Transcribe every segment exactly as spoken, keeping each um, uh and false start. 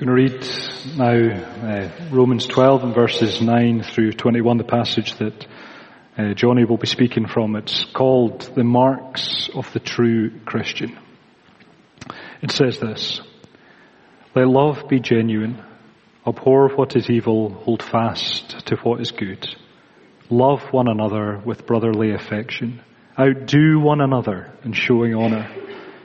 I'm going to read now uh, Romans twelve and verses nine through twenty-one, the passage that uh, Johnny will be speaking from. It's called The Marks of the True Christian. It says this: Let love be genuine, abhor what is evil, hold fast to what is good. Love one another with brotherly affection. Outdo one another in showing honour.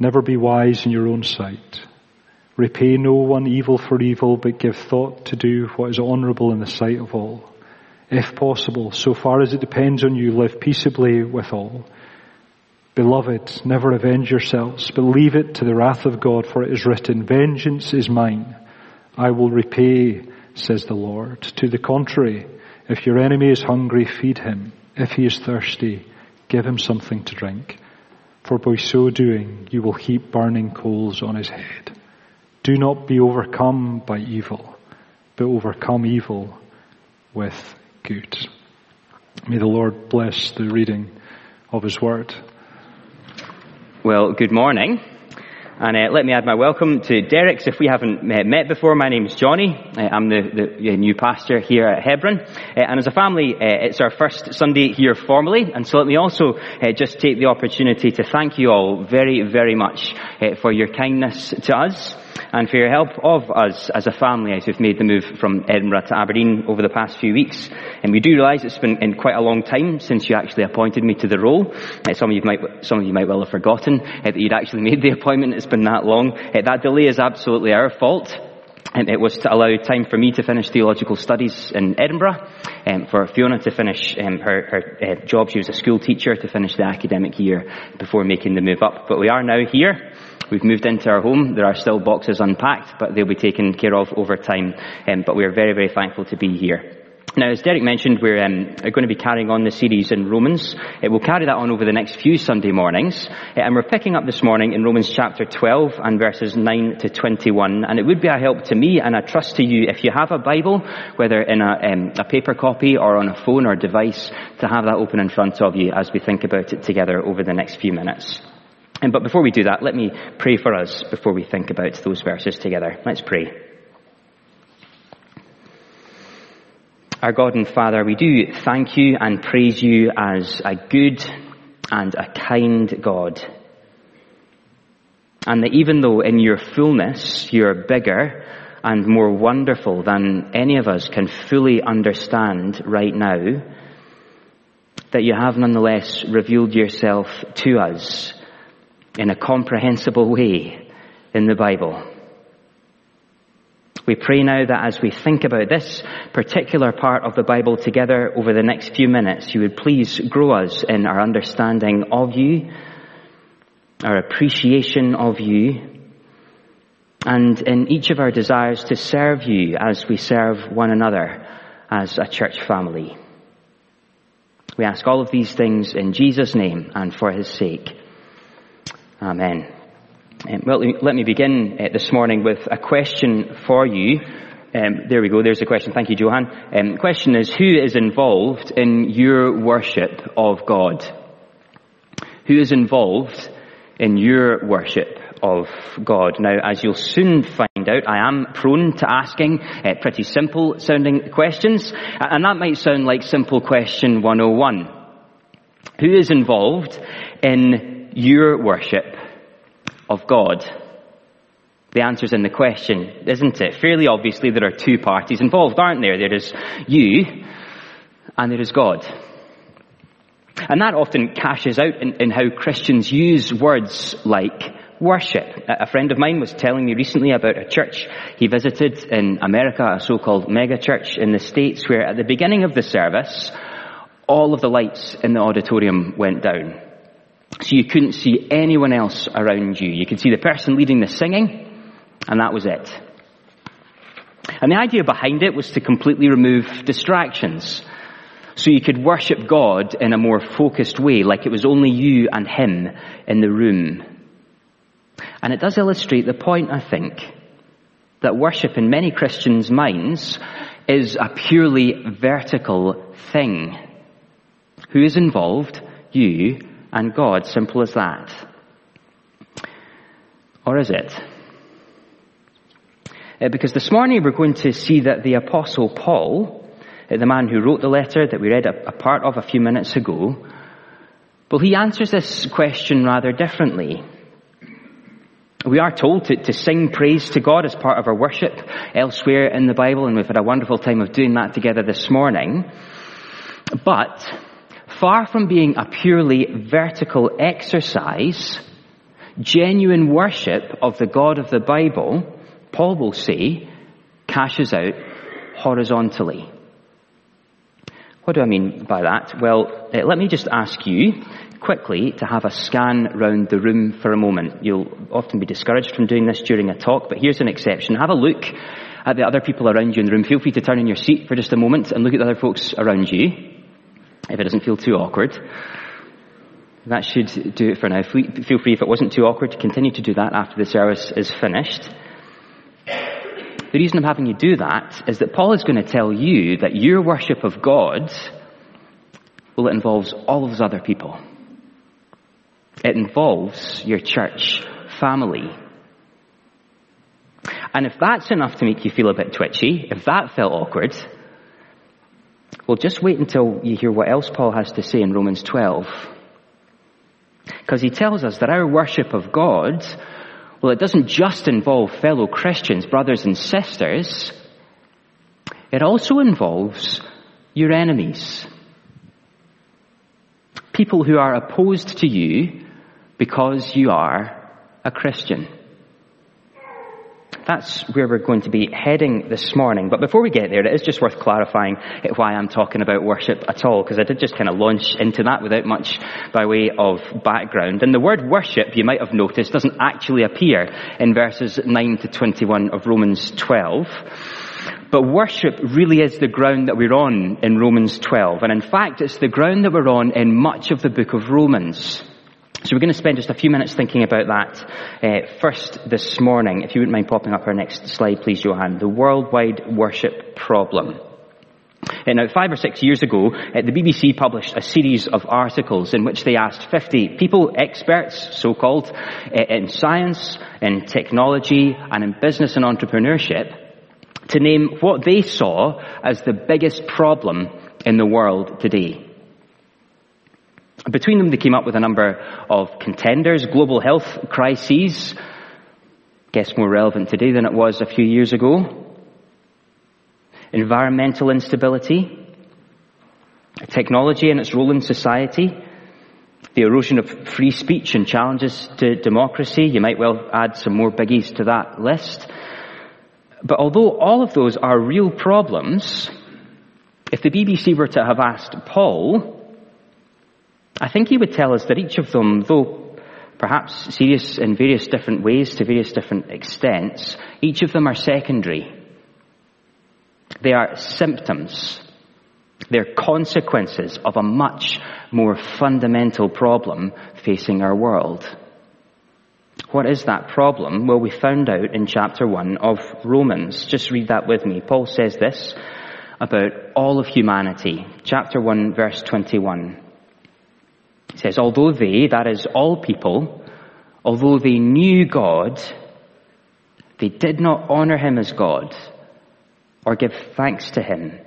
Never be wise in your own sight. Repay no one evil for evil, but give thought to do what is honourable in the sight of all. If possible, so far as it depends on you, live peaceably with all. Beloved, never avenge yourselves, but leave it to the wrath of God, for it is written, Vengeance is mine, I will repay, says the Lord. To the contrary, if your enemy is hungry, feed him. If he is thirsty, give him something to drink. For by so doing, you will heap burning coals on his head. Do not be overcome by evil, but overcome evil with good. May the Lord bless the reading of his word. Well, good morning. And uh, let me add my welcome to Derek. So if we haven't met before, my name's Johnny. Uh, I'm the, the new pastor here at Hebron. Uh, and as a family, uh, it's our first Sunday here formally. And so let me also uh, just take the opportunity to thank you all very, very much uh, for your kindness to us and for your help of us as a family as we've made the move from Edinburgh to Aberdeen over the past few weeks. And we do realise it's been in quite a long time since you actually appointed me to the role. Uh, some of you might some of you might well have forgotten uh, that you'd actually made the appointment. It's been that long. Uh, that delay is absolutely our fault. And it was to allow time for me to finish theological studies in Edinburgh, um, for Fiona to finish um, her, her uh, job. She was a school teacher, to finish the academic year before making the move up. But we are now here. We've moved into our home. There are still boxes unpacked, but they'll be taken care of over time. Um, but we are very, very thankful to be here. Now, as Derek mentioned, we're um, going to be carrying on the series in Romans. Uh, we'll carry that on over the next few Sunday mornings. Uh, and we're picking up this morning in Romans chapter twelve and verses nine to twenty-one. And it would be a help to me, and I trust to you, if you have a Bible, whether in a, um, a paper copy or on a phone or device, to have that open in front of you as we think about it together over the next few minutes. And but before we do that, let me pray for us before we think about those verses together. Let's pray. Our God and Father, we do thank you and praise you as a good and a kind God. And that even though in your fullness you're bigger and more wonderful than any of us can fully understand right now, that you have nonetheless revealed yourself to us in a comprehensible way in the Bible. We pray now that as we think about this particular part of the Bible together over the next few minutes, you would please grow us in our understanding of you, our appreciation of you, and in each of our desires to serve you as we serve one another as a church family. We ask all of these things in Jesus' name and for his sake. Amen. Well, let me begin uh, this morning with a question for you. Um, there we go, there's the question. Thank you, Joanne. Um, the question is, who is involved in your worship of God? Who is involved in your worship of God? Now, as you'll soon find out, I am prone to asking uh, pretty simple-sounding questions, and that might sound like simple question one oh one. Who is involved in your worship of God? The answer's in the question, isn't it? Fairly obviously, there are two parties involved, aren't there? There is you, and there is God. And that often cashes out in, in how Christians use words like worship. A friend of mine was telling me recently about a church he visited in America, a so-called mega church in the States, where at the beginning of the service, all of the lights in the auditorium went down. So you couldn't see anyone else around you. You could see the person leading the singing, and that was it. And the idea behind it was to completely remove distractions, so you could worship God in a more focused way, like it was only you and him in the room. And it does illustrate the point, I think, that worship in many Christians' minds is a purely vertical thing. Who is involved? You and God. Simple as that. Or is it? Because this morning we're going to see that the Apostle Paul, the man who wrote the letter that we read a part of a few minutes ago, well, he answers this question rather differently. We are told to, to sing praise to God as part of our worship elsewhere in the Bible, and we've had a wonderful time of doing that together this morning. But far from being a purely vertical exercise, genuine worship of the God of the Bible, Paul will say, cashes out horizontally. What do I mean by that? Well, let me just ask you quickly to have a scan round the room for a moment. You'll often be discouraged from doing this during a talk, but here's an exception. Have a look at the other people around you in the room. Feel free to turn in your seat for just a moment and look at the other folks around you, if it doesn't feel too awkward. That should do it for now. Feel free, if it wasn't too awkward, to continue to do that after the service is finished. The reason I'm having you do that is that Paul is going to tell you that your worship of God, well, it involves all of those other people. It involves your church family. And if that's enough to make you feel a bit twitchy, if that felt awkward, well, just wait until you hear what else Paul has to say in Romans twelve. Because he tells us that our worship of God, well, it doesn't just involve fellow Christians, brothers and sisters. It also involves your enemies. People who are opposed to you because you are a Christian. That's where we're going to be heading this morning. But before we get there, it is just worth clarifying why I'm talking about worship at all, because I did just kind of launch into that without much by way of background. And the word worship, you might have noticed, doesn't actually appear in verses nine to twenty-one of Romans twelve. But worship really is the ground that we're on in Romans twelve. And in fact, it's the ground that we're on in much of the book of Romans. So we're going to spend just a few minutes thinking about that uh, first this morning. If you wouldn't mind popping up our next slide, please, Joanne. The worldwide worship problem. Now, five or six years ago, uh, the B B C published a series of articles in which they asked fifty people, experts, so-called, uh, in science, in technology, and in business and entrepreneurship, to name what they saw as the biggest problem in the world today. Between them, they came up with a number of contenders: global health crises, I guess more relevant today than it was a few years ago, environmental instability, technology and its role in society, the erosion of free speech and challenges to democracy. You might well add some more biggies to that list. But although all of those are real problems, if the B B C were to have asked Paul, I think he would tell us that each of them, though perhaps serious in various different ways to various different extents, each of them are secondary. They are symptoms. They're consequences of a much more fundamental problem facing our world. What is that problem? Well, we found out in chapter one of Romans. Just read that with me. Paul says this about all of humanity. Chapter one, verse twenty-one. It says, although they, that is all people, although they knew God, they did not honor him as God or give thanks to him.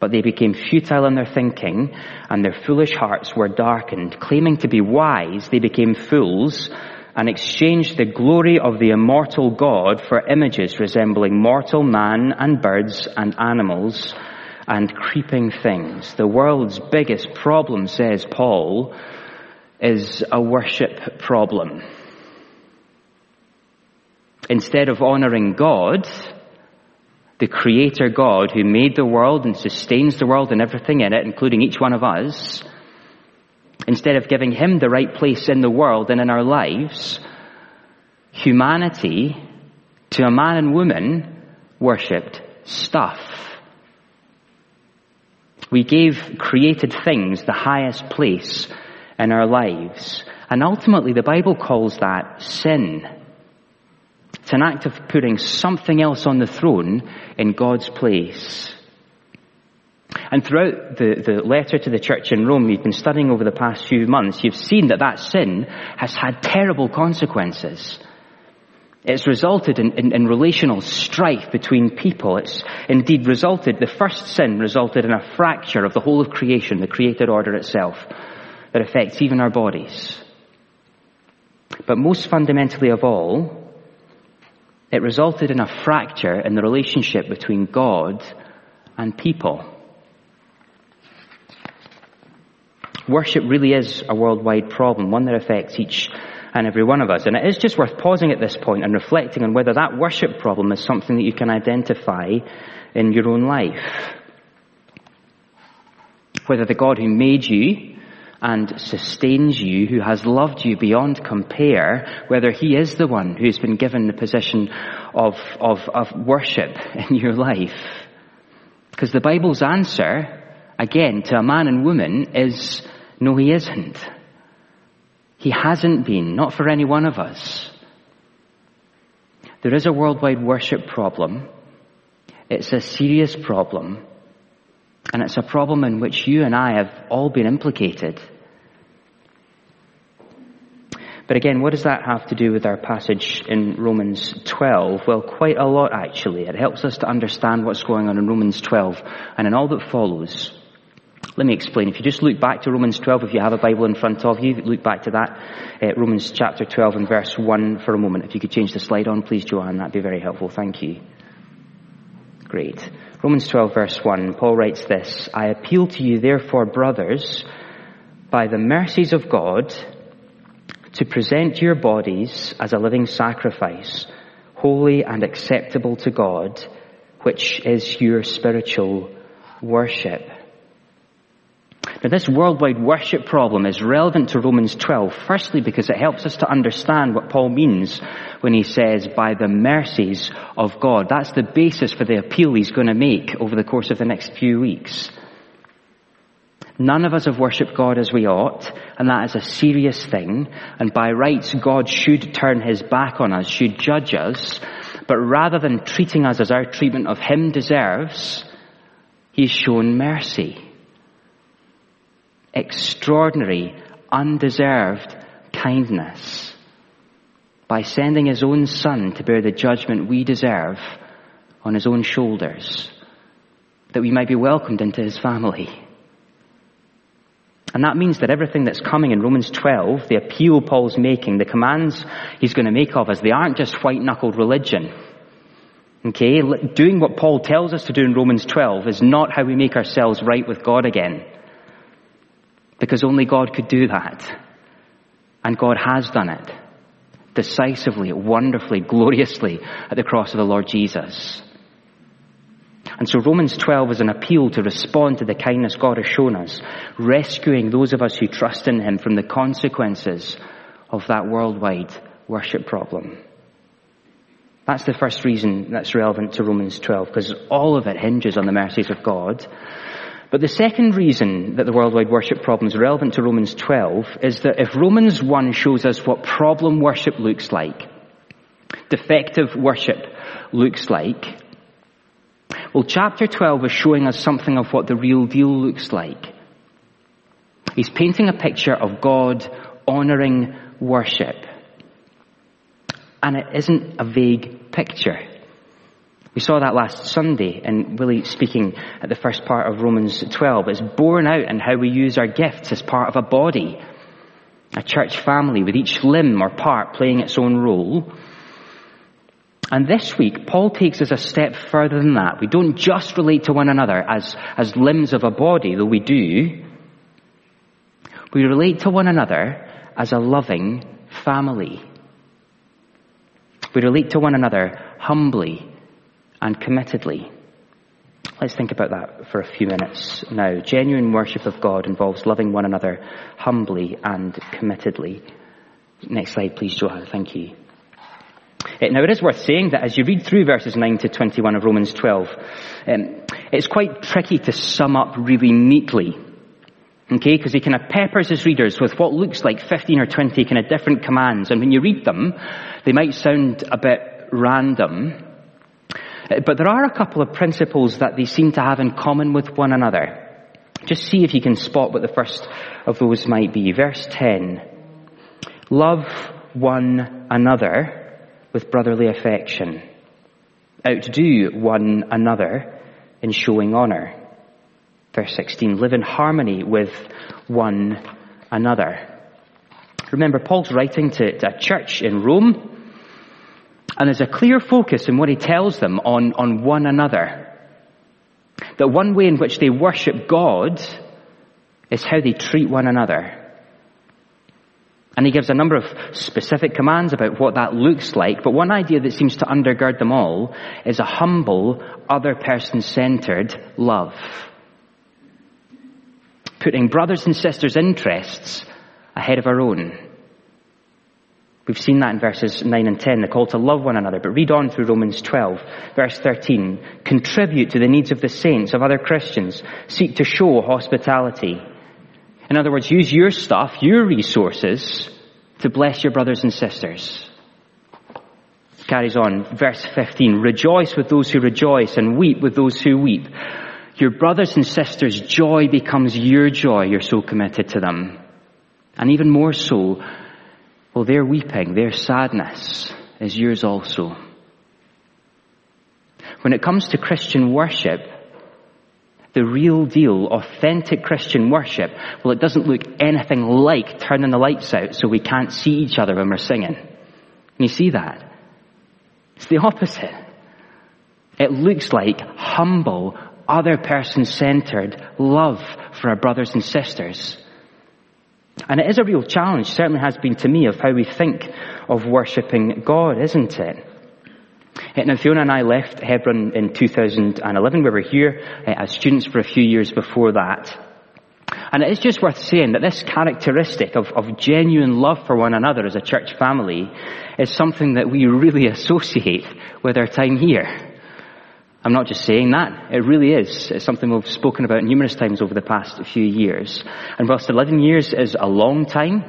But they became futile in their thinking, and their foolish hearts were darkened. Claiming to be wise, they became fools and exchanged the glory of the immortal God for images resembling mortal man and birds and animals and creeping things. The world's biggest problem, says Paul, is a worship problem. Instead of honoring God, the Creator God who made the world and sustains the world and everything in it, including each one of us, instead of giving him the right place in the world and in our lives, humanity, to a man and woman, worshipped stuff. We gave created things the highest place in our lives. And ultimately, the Bible calls that sin. It's an act of putting something else on the throne in God's place. And throughout the, the letter to the church in Rome you've been studying over the past few months, you've seen that that sin has had terrible consequences. It's resulted in, in, in relational strife between people. It's indeed resulted, the first sin resulted in a fracture of the whole of creation, the created order itself, that affects even our bodies. But most fundamentally of all, it resulted in a fracture in the relationship between God and people. Worship really is a worldwide problem, one that affects each and every one of us. And it is just worth pausing at this point and reflecting on whether that worship problem is something that you can identify in your own life. Whether the God who made you and sustains you, who has loved you beyond compare, whether he is the one who's been given the position of, of, of worship in your life. Because the Bible's answer, again, to a man and woman is, no, he isn't. He hasn't been, not for any one of us. There is a worldwide worship problem. It's a serious problem. And it's a problem in which you and I have all been implicated. But again, what does that have to do with our passage in Romans twelve? Well, quite a lot, actually. It helps us to understand what's going on in Romans twelve and in all that follows. Let me explain. If you just look back to Romans twelve, if you have a Bible in front of you, look back to that, uh, Romans chapter twelve and verse one for a moment. If you could change the slide on, please, Joanne, that'd be very helpful. Thank you. Great. Romans twelve, verse one, Paul writes this, I appeal to you, therefore, brothers, by the mercies of God, to present your bodies as a living sacrifice, holy and acceptable to God, which is your spiritual worship. Now, this worldwide worship problem is relevant to Romans twelve, firstly because it helps us to understand what Paul means when he says, by the mercies of God. That's the basis for the appeal he's going to make over the course of the next few weeks. None of us have worshipped God as we ought, and that is a serious thing, and by rights God should turn his back on us, should judge us, but rather than treating us as our treatment of him deserves, he's shown mercy. Extraordinary, undeserved kindness by sending his own son to bear the judgment we deserve on his own shoulders, that we might be welcomed into his family. And that means that everything that's coming in Romans twelve, the appeal Paul's making, the commands he's going to make of us, they aren't just white-knuckled religion. Okay, doing what Paul tells us to do in Romans twelve is not how we make ourselves right with God again. Because only God could do that. And God has done it. Decisively, wonderfully, gloriously at the cross of the Lord Jesus. And so Romans twelve is an appeal to respond to the kindness God has shown us, rescuing those of us who trust in him from the consequences of that worldwide worship problem. That's the first reason that's relevant to Romans twelve, because all of it hinges on the mercies of God. But the second reason that the worldwide worship problem is relevant to Romans twelve is that if Romans one shows us what problem worship looks like, defective worship looks like, well, chapter twelve is showing us something of what the real deal looks like. He's painting a picture of God honoring worship. And it isn't a vague picture. We saw that last Sunday in Willie speaking at the first part of Romans twelve. It's borne out in how we use our gifts as part of a body, a church family, with each limb or part playing its own role. And this week, Paul takes us a step further than that. We don't just relate to one another as, as limbs of a body, though we do. We relate to one another as a loving family. We relate to one another humbly and committedly. Let's think about that for a few minutes now. Genuine worship of God involves loving one another humbly and committedly. Next slide, please, Joanne. Thank you. Now, it is worth saying that as you read through verses nine to twenty-one of Romans twelve, um, it's quite tricky to sum up really neatly, okay, because he kind of peppers his readers with what looks like fifteen or twenty kind of different commands, and when you read them, they might sound a bit random, but there are a couple of principles that they seem to have in common with one another. Just see if you can spot what the first of those might be. Verse ten, love one another with brotherly affection. Outdo one another in showing honour. Verse sixteen, live in harmony with one another. Remember, Paul's writing to, to a church in Rome, and there's a clear focus in what he tells them on, on one another. The one way in which they worship God is how they treat one another. And he gives a number of specific commands about what that looks like, but one idea that seems to undergird them all is a humble, other person-centered love. Putting brothers and sisters' interests ahead of our own. We've seen that in verses nine and ten, the call to love one another, but read on through Romans twelve, verse thirteen, contribute to the needs of the saints, of other Christians, seek to show hospitality. In other words, use your stuff, your resources, to bless your brothers and sisters. Carries on, verse fifteen, rejoice with those who rejoice and weep with those who weep. Your brothers and sisters' joy becomes your joy, you're so committed to them. And even more so, well, their weeping, their sadness is yours also. When it comes to Christian worship, the real deal, authentic Christian worship, well, it doesn't look anything like turning the lights out so we can't see each other when we're singing. Can you see that? It's the opposite. It looks like humble, other person-centered love for our brothers and sisters. And it is a real challenge, certainly has been to me, of how we think of worshipping God, isn't it? Now, Fiona and I left Hebron in two thousand eleven. We were here uh, as students for a few years before that. And it is just worth saying that this characteristic of, of genuine love for one another as a church family is something that we really associate with our time here. I'm not just saying that. It really is. It's something we've spoken about numerous times over the past few years. And whilst eleven years is a long time,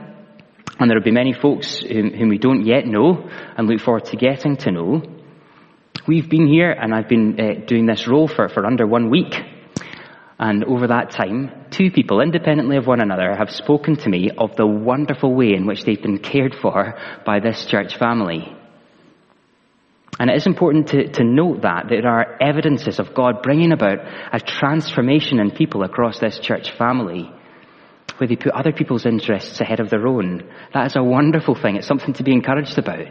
and there will be many folks whom, whom we don't yet know and look forward to getting to know, we've been here, and I've been uh, doing this role for, for under one week. And over that time, two people, independently of one another, have spoken to me of the wonderful way in which they've been cared for by this church family. And it is important to, to note that there are evidences of God bringing about a transformation in people across this church family, where they put other people's interests ahead of their own. That is a wonderful thing. It's something to be encouraged about.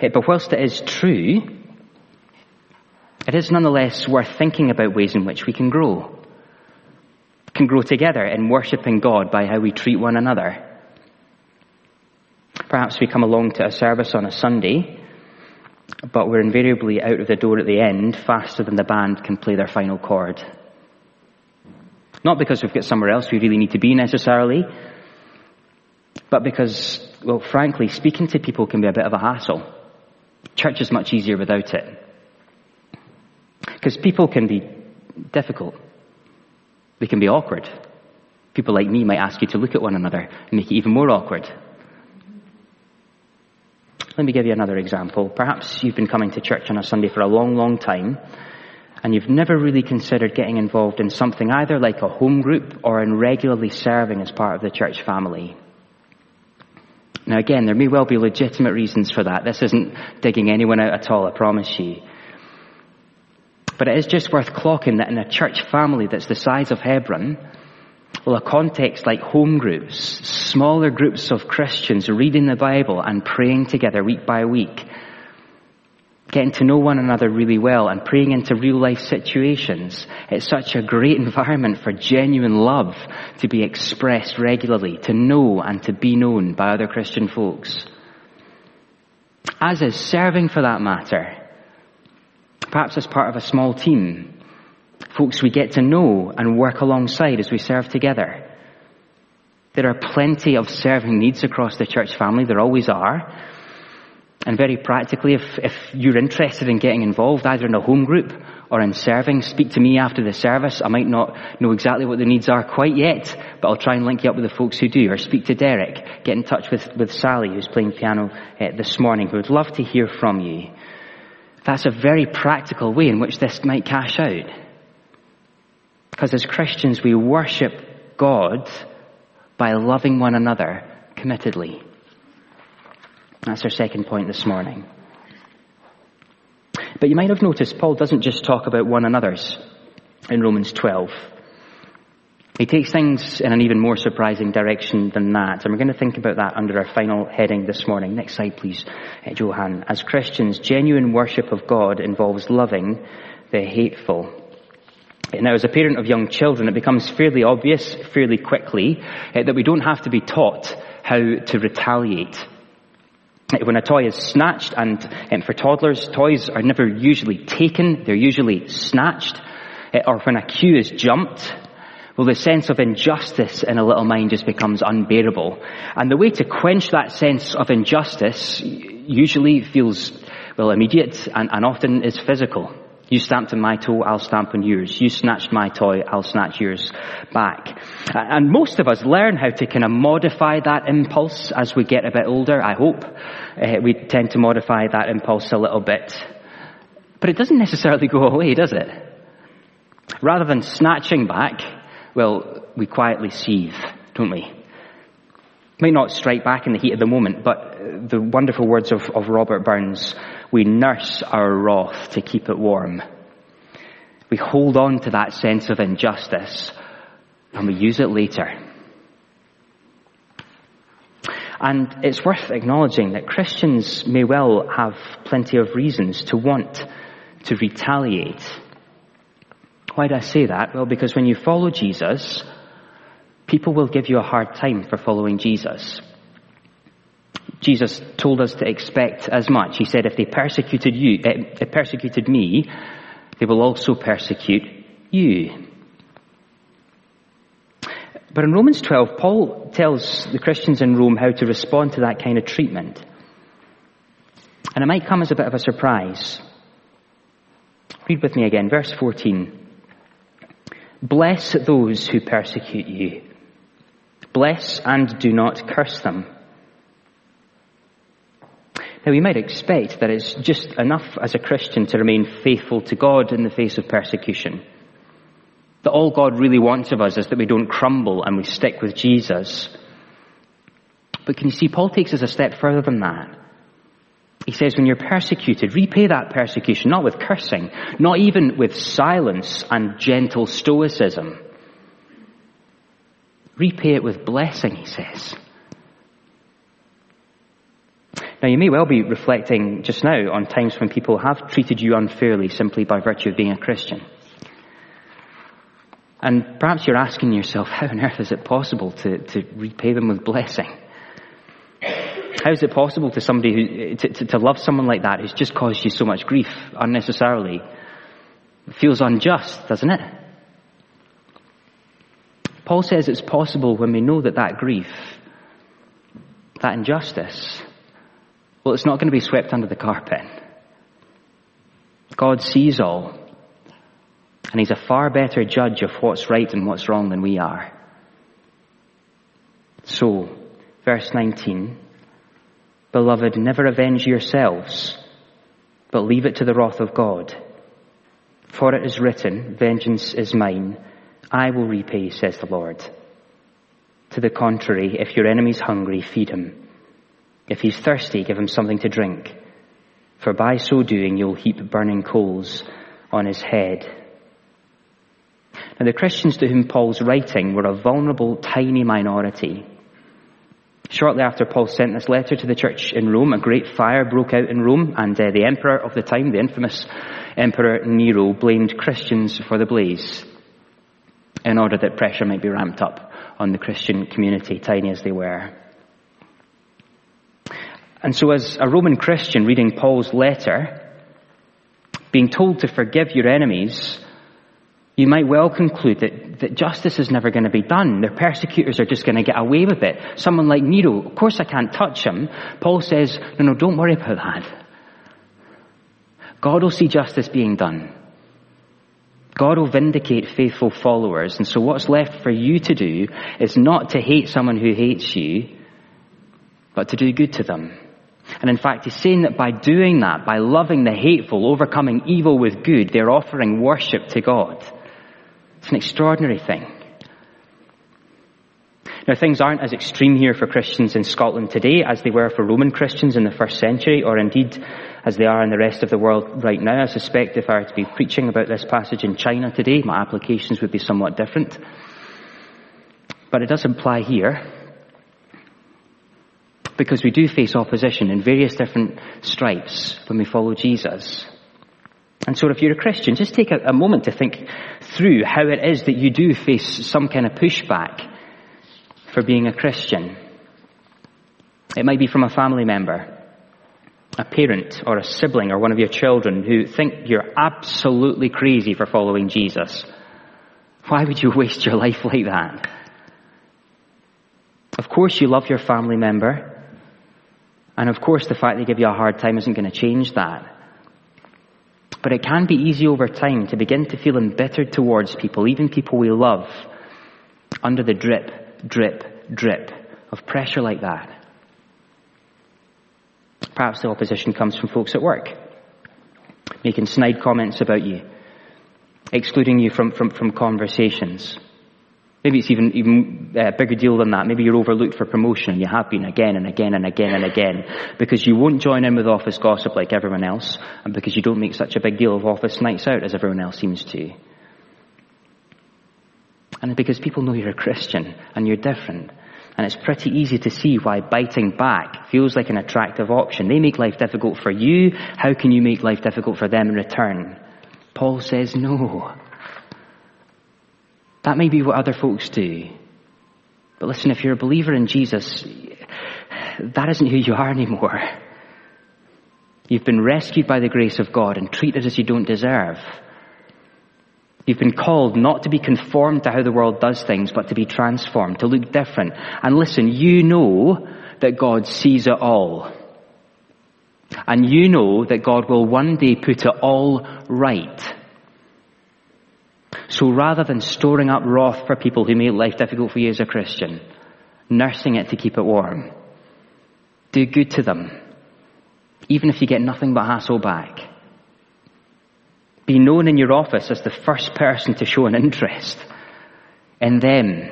But whilst it is true, it is nonetheless worth thinking about ways in which we can grow. We can grow together in worshipping God by how we treat one another. Perhaps we come along to a service on a Sunday, but we're invariably out of the door at the end faster than the band can play their final chord. Not because we've got somewhere else we really need to be necessarily, but because, well, frankly, speaking to people can be a bit of a hassle. Church is much easier without it. Because people can be difficult. They can be awkward. People like me might ask you to look at one another and make it even more awkward. Let me give you another example. Perhaps you've been coming to church on a Sunday for a long, long time, and you've never really considered getting involved in something either like a home group or in regularly serving as part of the church family. Now again, there may well be legitimate reasons for that. This isn't digging anyone out at all, I promise you. But it is just worth clocking that in a church family that's the size of Hebron, well, a context like home groups, smaller groups of Christians reading the Bible and praying together week by week, getting to know one another really well and praying into real life situations, it's such a great environment for genuine love to be expressed regularly, to know and to be known by other Christian folks. As is serving, for that matter. Perhaps as part of a small team, folks we get to know and work alongside as we serve together. There are plenty of serving needs across the church family, there always are. And very practically, if, if you're interested in getting involved, either in a home group or in serving, speak to me after the service. I might not know exactly what the needs are quite yet, but I'll try and link you up with the folks who do. Or speak to Derek. Get in touch with, with Sally, who's playing piano uh, this morning, who would love to hear from you. That's a very practical way in which this might cash out. Because as Christians, we worship God by loving one another committedly. That's our second point this morning. But you might have noticed Paul doesn't just talk about one another's in Romans twelve. He takes things in an even more surprising direction than that. And we're going to think about that under our final heading this morning. Next slide, please, Johann. As Christians, genuine worship of God involves loving the hateful. Now, as a parent of young children, it becomes fairly obvious, fairly quickly, uh, that we don't have to be taught how to retaliate. When a toy is snatched, and um, for toddlers, toys are never usually taken, they're usually snatched. Uh, or when a queue is jumped, well, the sense of injustice in a little mind just becomes unbearable. And the way to quench that sense of injustice usually feels, well, immediate and, and often is physical. You stamped on my toe, I'll stamp on yours. You snatched my toy, I'll snatch yours back. And most of us learn how to kind of modify that impulse as we get a bit older, I hope. Uh, we tend to modify that impulse a little bit. But it doesn't necessarily go away, does it? Rather than snatching back, well, we quietly seethe, don't we? Might not strike back in the heat of the moment, but the wonderful words of, of Robert Burns, we nurse our wrath to keep it warm. We hold on to that sense of injustice and we use it later. And it's worth acknowledging that Christians may well have plenty of reasons to want to retaliate. Why do I say that? Well, because when you follow Jesus, people will give you a hard time for following Jesus. Jesus told us to expect as much. He said, if they persecuted you, eh, persecuted me, they will also persecute you. But in Romans twelve, Paul tells the Christians in Rome how to respond to that kind of treatment. And it might come as a bit of a surprise. Read with me again, verse fourteen. Bless those who persecute you. Bless and do not curse them. Now, we might expect that it's just enough as a Christian to remain faithful to God in the face of persecution. That all God really wants of us is that we don't crumble and we stick with Jesus. But can you see, Paul takes us a step further than that. He says, when you're persecuted, repay that persecution, not with cursing, not even with silence and gentle stoicism. Repay it with blessing, he says. Now, you may well be reflecting just now on times when people have treated you unfairly simply by virtue of being a Christian. And perhaps you're asking yourself, how on earth is it possible to, to repay them with blessing? How is it possible to somebody who, to, to, to love someone like that who's just caused you so much grief unnecessarily? It feels unjust, doesn't it? Paul says it's possible when we know that that grief, that injustice, well, it's not going to be swept under the carpet. God sees all, and he's a far better judge of what's right and what's wrong than we are. So, verse nineteen, Beloved, never avenge yourselves, but leave it to the wrath of God. For it is written, Vengeance is mine, I will repay, says the Lord. To the contrary, if your enemy's hungry, feed him. If he's thirsty, give him something to drink. For by so doing, you'll heap burning coals on his head. Now, the Christians to whom Paul's writing were a vulnerable, tiny minority. Shortly after Paul sent this letter to the church in Rome, a great fire broke out in Rome, and uh, the emperor of the time, the infamous Emperor Nero, blamed Christians for the blaze in order that pressure might be ramped up on the Christian community, tiny as they were. And so as a Roman Christian reading Paul's letter, being told to forgive your enemies you might well conclude that, that justice is never going to be done. Their persecutors are just going to get away with it. Someone like Nero, of course I can't touch him. Paul says, no, no, don't worry about that. God will see justice being done. God will vindicate faithful followers. And so what's left for you to do is not to hate someone who hates you, but to do good to them. And in fact, he's saying that by doing that, by loving the hateful, overcoming evil with good, they're offering worship to God. It's an extraordinary thing. Now, things aren't as extreme here for Christians in Scotland today as they were for Roman Christians in the first century, or indeed as they are in the rest of the world right now. I suspect if I were to be preaching about this passage in China today, my applications would be somewhat different. But it does imply here, because we do face opposition in various different stripes when we follow Jesus. And so if you're a Christian, just take a, a moment to think through how it is that you do face some kind of pushback for being a Christian. It might be from a family member, a parent or a sibling or one of your children who think you're absolutely crazy for following Jesus. Why would you waste your life like that? Of course you love your family member, and of course the fact they give you a hard time isn't going to change that. But it can be easy over time to begin to feel embittered towards people, even people we love, under the drip drip, drip of pressure like that. Perhaps the opposition comes from folks at work, making snide comments about you, excluding you from, from, from conversations. Maybe it's even, even a bigger deal than that. Maybe you're overlooked for promotion, and you have been again and again and again and again, because you won't join in with office gossip like everyone else, and because you don't make such a big deal of office nights out as everyone else seems to. And because people know you're a Christian and you're different. And it's pretty easy to see why biting back feels like an attractive option. They make life difficult for you. How can you make life difficult for them in return? Paul says no. That may be what other folks do. But listen, if you're a believer in Jesus, that isn't who you are anymore. You've been rescued by the grace of God and treated as you don't deserve. You've been called not to be conformed to how the world does things, but to be transformed, to look different. And listen, you know that God sees it all. And you know that God will one day put it all right. So rather than storing up wrath for people who make life difficult for you as a Christian, nursing it to keep it warm, do good to them, even if you get nothing but hassle back. Be known in your office as the first person to show an interest in them,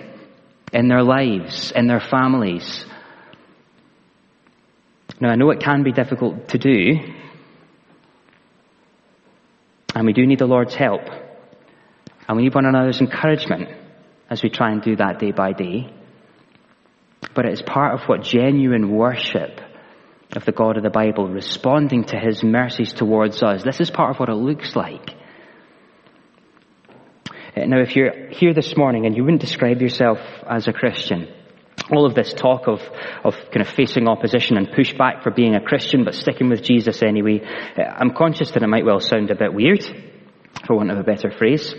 in their lives, in their families. Now, I know it can be difficult to do, and we do need the Lord's help, and we need one another's encouragement as we try and do that day by day. But it is part of what genuine worship of the God of the Bible, responding to his mercies towards us. This is part of what it looks like. Now, if you're here this morning and you wouldn't describe yourself as a Christian, all of this talk of, of kind of facing opposition and pushback for being a Christian but sticking with Jesus anyway, I'm conscious that it might well sound a bit weird, for want of a better phrase.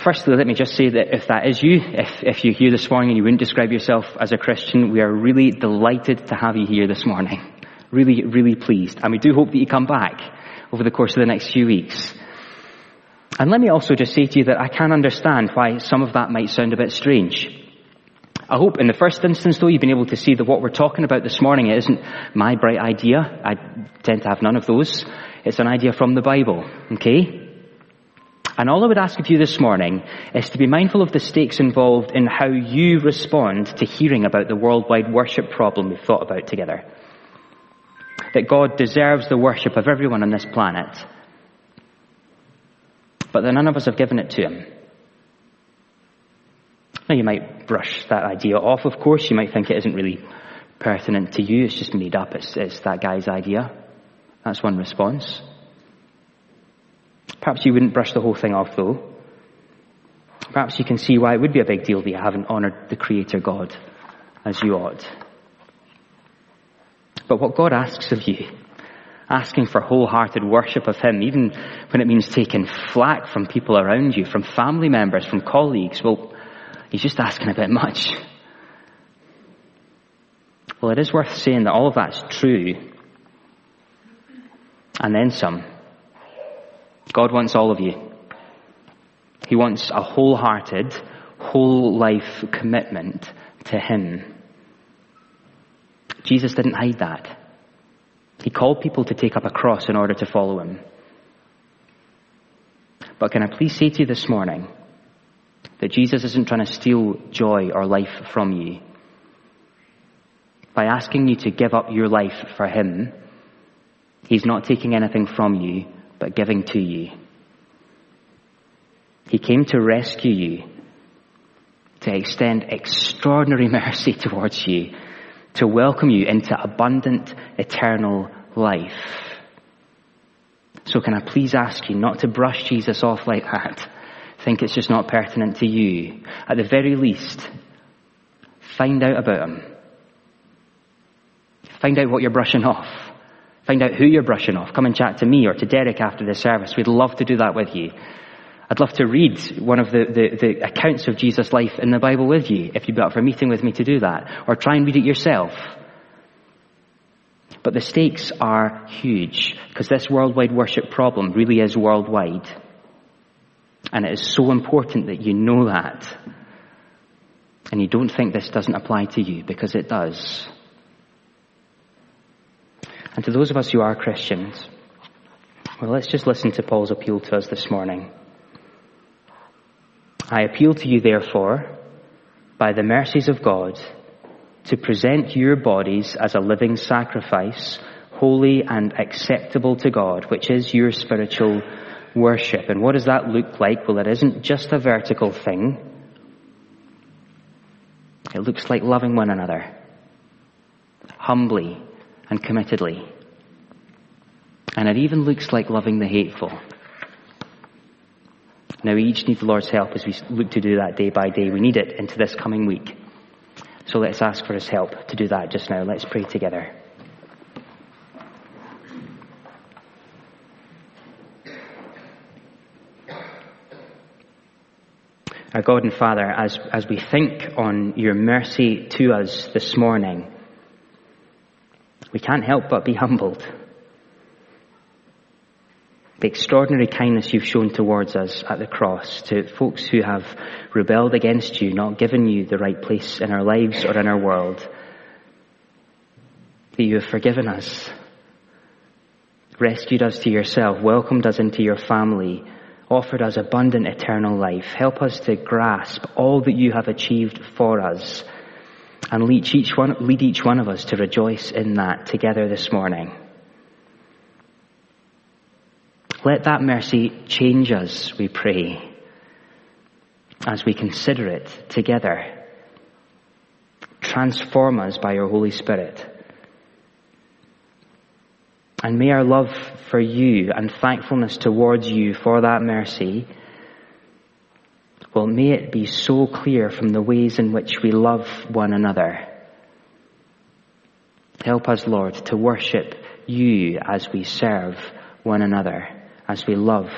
Firstly, let me just say that if that is you, if, if you're here this morning and you wouldn't describe yourself as a Christian, we are really delighted to have you here this morning. Really, really pleased. And we do hope that you come back over the course of the next few weeks. And let me also just say to you that I can understand why some of that might sound a bit strange. I hope in the first instance, though, you've been able to see that what we're talking about this morning isn't my bright idea. I tend to have none of those. It's an idea from the Bible, okay? And all I would ask of you this morning is to be mindful of the stakes involved in how you respond to hearing about the worldwide worship problem we've thought about together. That God deserves the worship of everyone on this planet, but that none of us have given it to him. Now, you might brush that idea off, of course. You might think it isn't really pertinent to you. It's just made up. It's, it's that guy's idea. That's one response. Perhaps you wouldn't brush the whole thing off, though. Perhaps you can see why it would be a big deal that you haven't honoured the Creator God as you ought. But what God asks of you asking for wholehearted worship of him, even when it means taking flack from people around you, from family members, from colleagues, well, he's just asking a bit much. Well, it is worth saying that all of that's true, and then some. God wants all of you. He wants a wholehearted, whole life commitment to him. Jesus didn't hide that. He called people to take up a cross in order to follow him. But can I please say to you this morning that Jesus isn't trying to steal joy or life from you. By asking you to give up your life for him, he's not taking anything from you, but giving to you. He came to rescue you, to extend extraordinary mercy towards you, to welcome you into abundant, eternal life. So can I please ask you not to brush Jesus off like that, think it's just not pertinent to you. At the very least, find out about him. Find out what you're brushing off. Find out who you're brushing off. Come and chat to me or to Derek after the service. We'd love to do that with you. I'd love to read one of the, the, the accounts of Jesus' life in the Bible with you, if you'd be up for a meeting with me to do that, or try and read it yourself. But the stakes are huge, because this worldwide worship problem really is worldwide. And it is so important that you know that. And you don't think this doesn't apply to you, because it does. And to those of us who are Christians, well, let's just listen to Paul's appeal to us this morning. I appeal to you, therefore, by the mercies of God, to present your bodies as a living sacrifice, holy and acceptable to God, which is your spiritual worship. And what does that look like? Well, it isn't just a vertical thing. It looks like loving one another, humbly and committedly. And it even looks like loving the hateful. Now, we each need the Lord's help as we look to do that day by day. We need it into this coming week. So let's ask for his help to do that just now. Let's pray together. Our God and Father, as, as we think on your mercy to us this morning, we can't help but be humbled. The extraordinary kindness you've shown towards us at the cross, to folks who have rebelled against you, not given you the right place in our lives or in our world, that you have forgiven us, rescued us to yourself, welcomed us into your family, offered us abundant eternal life. Help us to grasp all that you have achieved for us, and lead each one, lead each one of us to rejoice in that together this morning. Let that mercy change us, we pray, as we consider it together. Transform us by your Holy Spirit. And may our love for you and thankfulness towards you for that mercy, well, may it be so clear from the ways in which we love one another. Help us, Lord, to worship you as we serve one another, as we love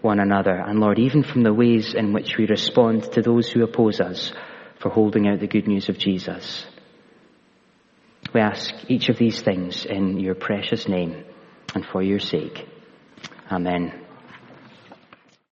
one another, and Lord, even from the ways in which we respond to those who oppose us for holding out the good news of Jesus. We ask each of these things in your precious name and for your sake. Amen.